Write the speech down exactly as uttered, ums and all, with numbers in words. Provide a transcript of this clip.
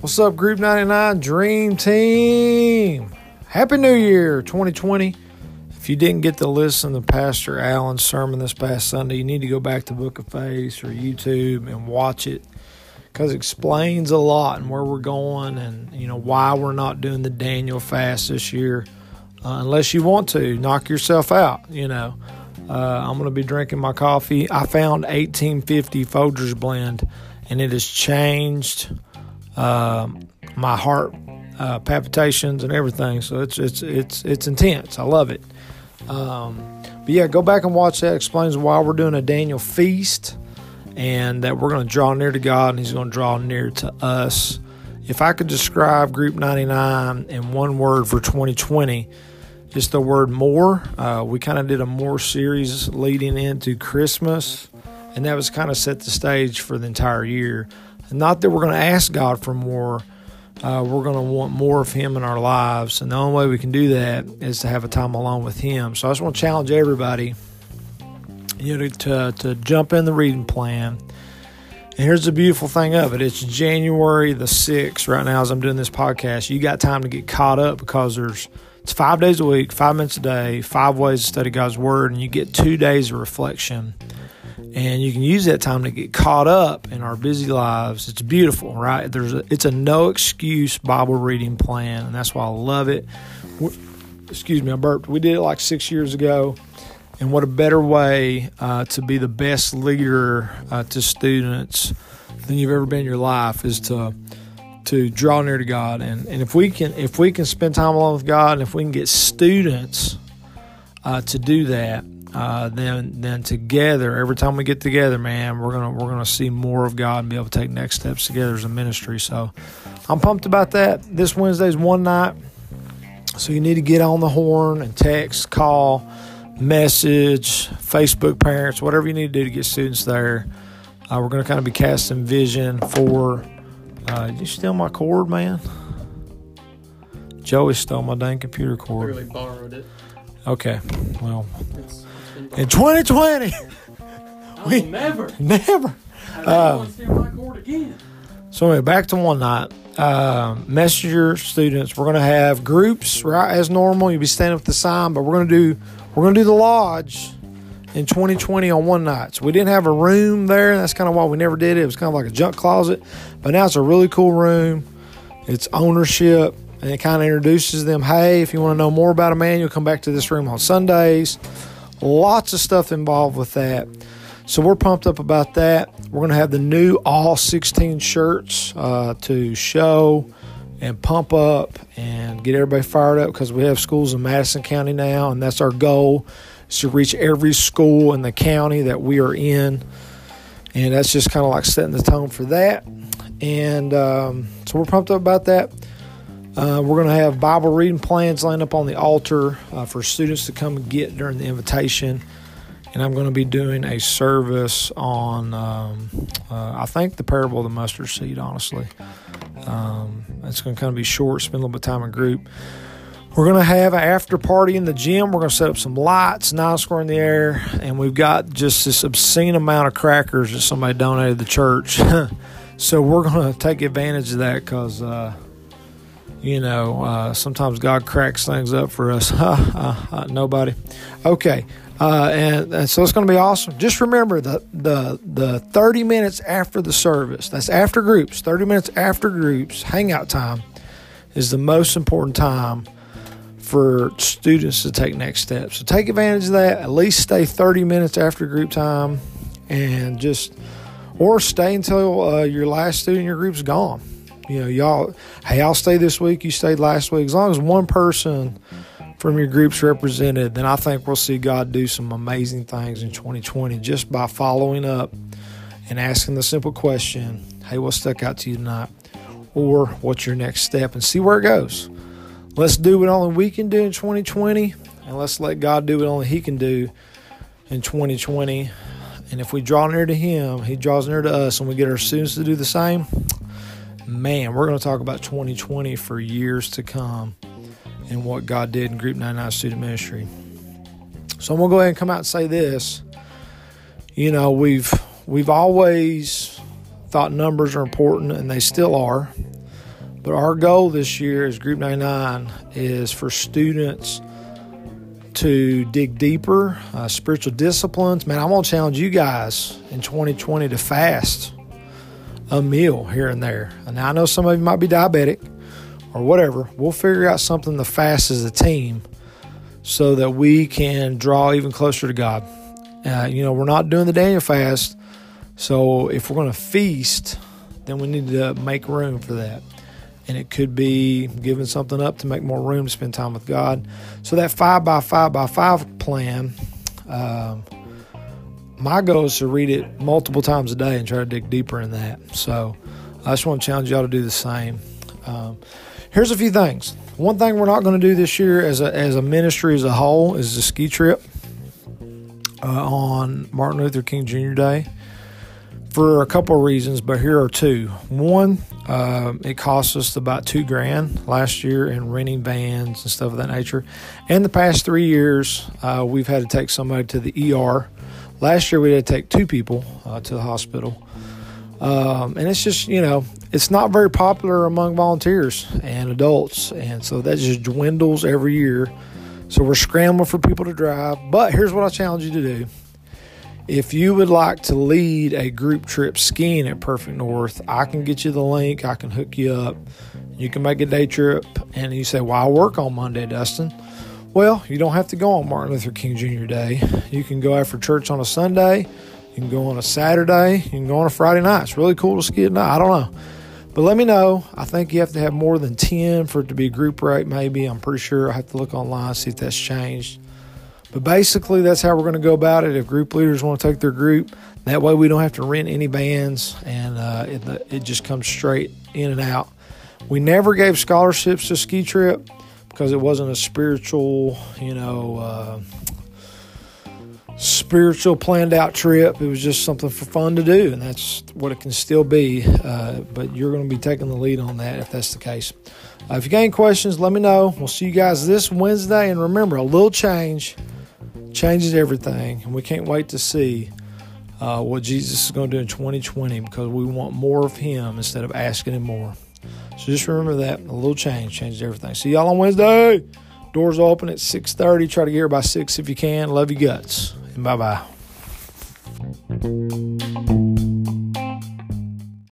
What's up, Group ninety-nine Dream Team? Happy New Year twenty twenty. If you didn't get to listen to Pastor Allen's sermon this past Sunday, you need to go back to Book of Faith or YouTube and watch it, because it explains a lot and where we're going and, you know, why we're not doing the Daniel fast this year. Uh, unless you want to, knock yourself out, you know. Uh, I'm going to be drinking my coffee. I found eighteen fifty Folgers blend, and it has changed uh, my heart uh, palpitations and everything. So it's it's it's it's intense. I love it. Um, but yeah, go back and watch that. It explains why we're doing a Daniel feast, and that we're going to draw near to God, and He's going to draw near to us. If I could describe Group ninety-nine in one word for twenty twenty. Just the word more. Uh, we kind of did a more series leading into Christmas, and that was kind of set the stage for the entire year. Not that we're going to ask God for more. Uh, we're going to want more of Him in our lives, and the only way we can do that is to have a time alone with Him. So I just want to challenge everybody, you know, to, to jump in the reading plan. And here's the beautiful thing of it. It's January the sixth right now as I'm doing this podcast. You got time to get caught up, because there's It's five days a week, five minutes a day, five ways to study God's Word, and you get two days of reflection. And you can use that time to get caught up in our busy lives. It's beautiful, right? There's a, it's a no-excuse Bible reading plan, and that's why I love it. We're, excuse me, I burped. We did it like six years ago, and what a better way uh, to be the best leader uh, to students than you've ever been in your life is to... to draw near to God. And, and if we can if we can spend time alone with God, and if we can get students uh, to do that, uh, then then together, every time we get together, man, we're gonna we're gonna see more of God and be able to take next steps together as a ministry. So I'm pumped about that. This Wednesday's one night, so you need to get on the horn and text, call, message, Facebook parents, whatever you need to do to get students there. Uh, we're gonna kind of be casting vision for. Uh, did you steal my cord, man? Joey stole my dang computer cord. I really borrowed it. Okay, well, it's, it's in twenty twenty, we never, never. I don't want to steal my cord again. So anyway, back to one night. Uh, message your students. We're gonna have groups, right, as normal. You'll be standing up at the sign, but we're gonna do we're gonna do the lodge in twenty twenty on one night. So we didn't have a room there. That's kind of why we never did it. It was kind of like a junk closet. But now it's a really cool room. It's ownership. And it kind of introduces them, hey, if you want to know more about a man, you'll come back to this room on Sundays. Lots of stuff involved with that. So we're pumped up about that. We're going to have the new all sixteen shirts uh, to show and pump up and get everybody fired up, because we have schools in Madison County now, and that's our goal. Is to reach every school in the county that we are in. And that's just kind of like setting the tone for that. And um, so we're pumped up about that. Uh, we're going to have Bible reading plans lined up on the altar uh, for students to come and get during the invitation. And I'm going to be doing a service on, um, uh, I think, the parable of the mustard seed, honestly. Um, it's going to kind of be short, spend a little bit of time in group. We're going to have an after party in the gym. We're going to set up some lights, nine score in the air, and we've got just this obscene amount of crackers that somebody donated to the church. So we're going to take advantage of that, because, uh, you know, uh, sometimes God cracks things up for us. Nobody. Okay. Uh, and, and so it's going to be awesome. Just remember the, the, the thirty minutes after the service, that's after groups, thirty minutes after groups, hangout time is the most important time for students to take next steps. So take advantage of that. At least stay thirty minutes after group time, and just, or stay until uh, your last student in your group's gone. You know, y'all, hey, I'll stay this week, you stayed last week. As long as one person from your group's represented, then I think we'll see God do some amazing things in twenty twenty just by following up and asking the simple question, hey, what stuck out to you tonight? Or what's your next step? And see where it goes. Let's do what only we can do in twenty twenty, and let's let God do what only He can do in twenty twenty. And if we draw near to Him, He draws near to us, and we get our students to do the same, man, we're going to talk about twenty twenty for years to come and what God did in Group ninety-nine Student Ministry. So I'm going to go ahead and come out and say this. You know, we've We've always thought numbers are important, and they still are. But our goal this year as Group ninety-nine is for students to dig deeper, uh, spiritual disciplines. Man, I'm going to challenge you guys in twenty twenty to fast a meal here and there. And I know some of you might be diabetic or whatever. We'll figure out something to fast as a team so that we can draw even closer to God. Uh, you know, we're not doing the Daniel fast. So if we're going to feast, then we need to make room for that. And it could be giving something up to make more room to spend time with God. So that five by five by five plan, um, my goal is to read it multiple times a day and try to dig deeper in that. So I just want to challenge y'all to do the same. Um, here's a few things. One thing we're not going to do this year as a, as a ministry as a whole is the ski trip uh, on Martin Luther King Junior Day. For a couple of reasons, but here are two. One, uh, it cost us about two grand last year in renting vans and stuff of that nature. And the past three years, uh, we've had to take somebody to the E R. Last year, we had to take two people uh, to the hospital. Um, and it's just, you know, it's not very popular among volunteers and adults. And so that just dwindles every year. So we're scrambling for people to drive. But here's what I challenge you to do. If you would like to lead a group trip skiing at Perfect North, I can get you the link. I can hook you up. You can make a day trip. And you say, well, I work on Monday, Dustin. Well, you don't have to go on Martin Luther King Junior Day. You can go after church on a Sunday. You can go on a Saturday. You can go on a Friday night. It's really cool to ski at night. I don't know. But let me know. I think you have to have more than ten for it to be a group rate, maybe. I'm pretty sure. I have to look online, see if that's changed. But basically, that's how we're going to go about it. If group leaders want to take their group, that way we don't have to rent any vans, and uh, it, it just comes straight in and out. We never gave scholarships to ski trip because it wasn't a spiritual, you know, uh, spiritual planned out trip. It was just something for fun to do, and that's what it can still be. Uh, but you're going to be taking the lead on that if that's the case. Uh, if you got any questions, let me know. We'll see you guys this Wednesday, and remember, a little change changes everything, and we can't wait to see uh, what Jesus is going to do in twenty twenty because we want more of him instead of asking him more. So just remember that a little change changes everything. See y'all on Wednesday. Doors open at six thirty. Try to get here by six if you can. Love you guts, and bye-bye.